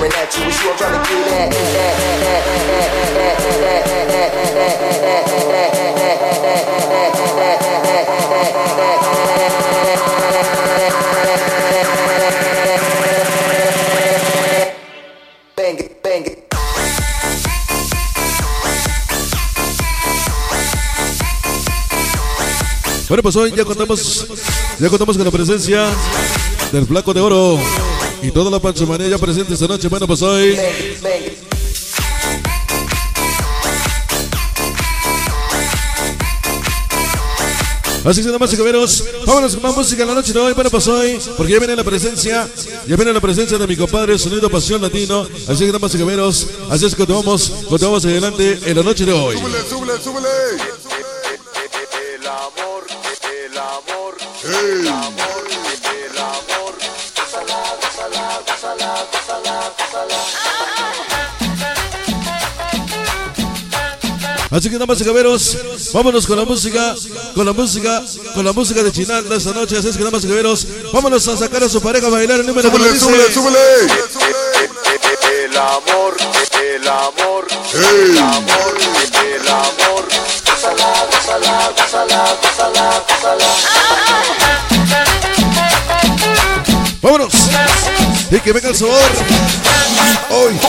staring at you. Is you I'm trying to get at? Bueno, pues hoy ya contamos con la presencia del Flaco de Oro y toda la panchomanía ya presente esta noche. Bueno, pues hoy así que nada más, caballeros, vámonos con más música en la noche de hoy. Bueno, pues hoy, porque ya viene la presencia de mi compadre Sonido Pasión Latino. Así que nada más, caballeros, así es que continuamos adelante en la noche de hoy. Súbele. El amor, así que nada más, caballeros, vámonos con la música de Chinalda esta noche. Así es que nada más, caballeros, vámonos a sacar a su pareja a bailar. El número súbele, súbele. El amor, hey. El amor. Vámonos, y que venga el sabor. Hoy,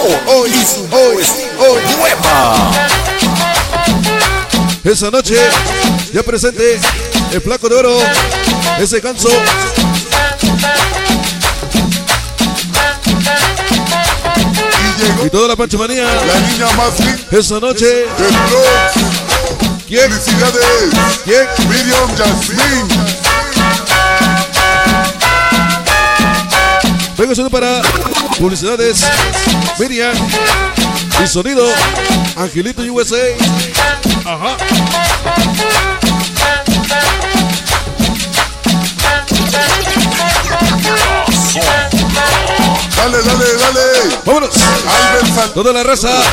hueva. Esa noche ya presente el Flaco de Oro, ese ganso. Y toda la panchomanía. La niña más linda. Esa noche. ¿Quién? Felicidades. ¿Quién? Miriam Yacine. Venga, sonido para publicidades. Miriam. Y sonido Angelito USA. Ajá. Dale. Vámonos. Toda la raza.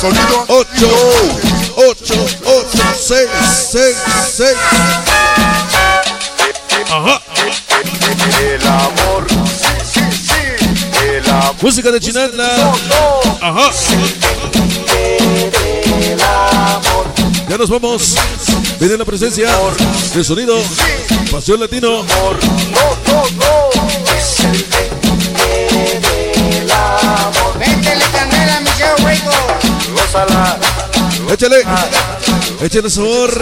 Sonido 8, 6. Ajá. El amor. Música de Chinalda. Ajá. Ya nos vamos. Viene la presencia del sonido Pasión Latino. Échale sabor.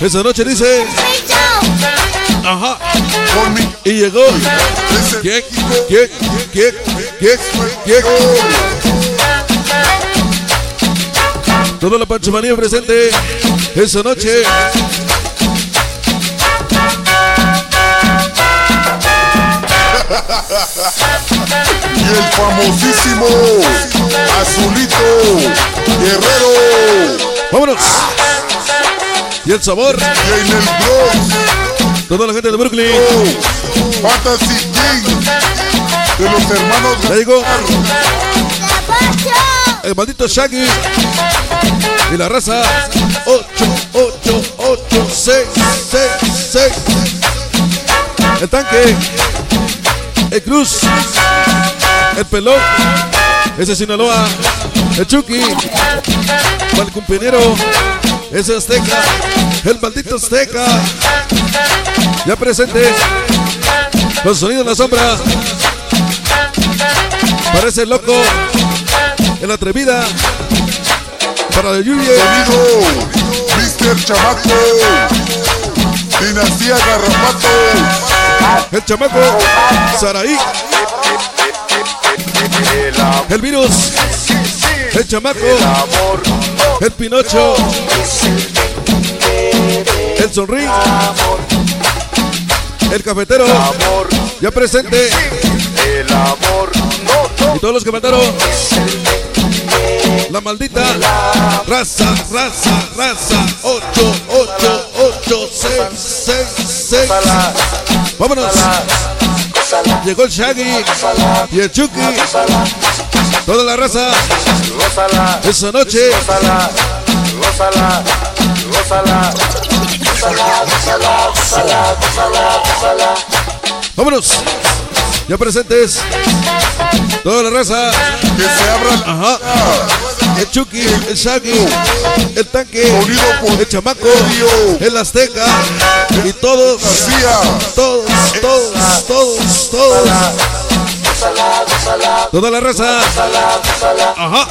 Esa noche dice. Ajá. Y llegó. ¿Quién? Toda la panchomanía presente esa noche. Y el famosísimo Azulito Guerrero. Vámonos. Y el sabor. Y en el Bronx. Toda la gente de Brooklyn. Fantasy King. De los hermanos. Ya llegó. El maldito Shaggy. Y la raza 8, 6. El tanque, el Cruz, el Pelón, ese Sinaloa, el Chucky, el cumpinero, ese Azteca, el maldito Azteca. Ya presente los sonidos de la sombra. Parece el loco, el atrevida. Para de lluvia. Sonido Mr. Chamaco. Dinastía Garrapato. El Chamaco Saraí. El Virus. El Chamaco. El Pinocho. El Sonrín. El Cafetero. Ya presente. Y todos los que mandaron. La maldita raza 8, 6. Vámonos. Llegó el Shaggy y el Chucky. Toda la raza. Esa noche. Vámonos. Ya presentes. Toda la raza. Que se abran. Ajá. El Chucky, el Shaggy, el Tanque, el Chamaco, el Azteca y todos, todos. Toda la raza. Ajá.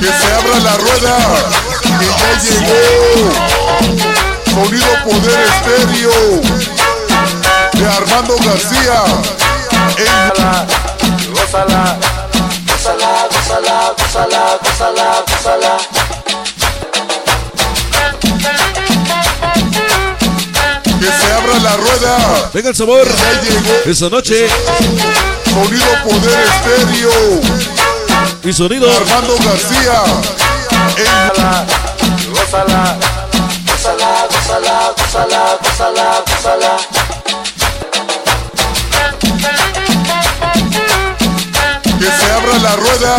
Que se abra la rueda, que ya llegó Sonido Poder Estéreo de Armando García. Gózala. Que se abra la rueda. Venga el sabor. Esa noche. Sonido Poder Estéreo. Y sonido Armando García. Gózala. Que se abra la rueda,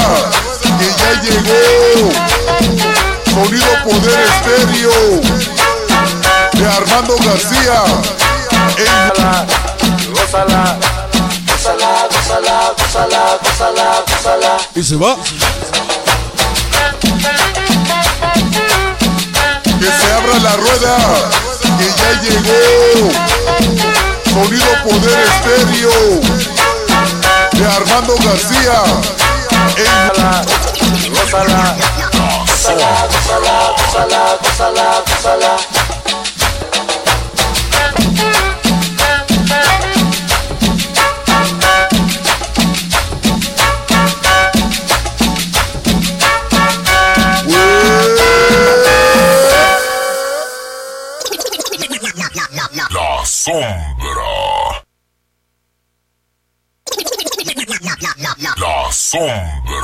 que ya llegó Sonido Poder Estéreo de Armando García. Gózala. Y se va. Que se abra la rueda, que ya llegó Sonido Poder Estéreo de Armando García. Gózala. La sombra. La sombra.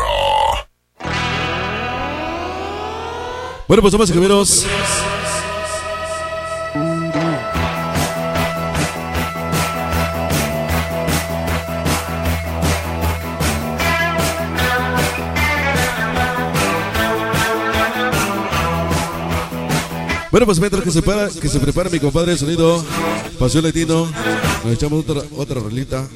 Bueno, pues vamos, escribiros. Bueno, pues mientras que se prepara mi compadre Sonido Pasión Latino, nos echamos otra rolita.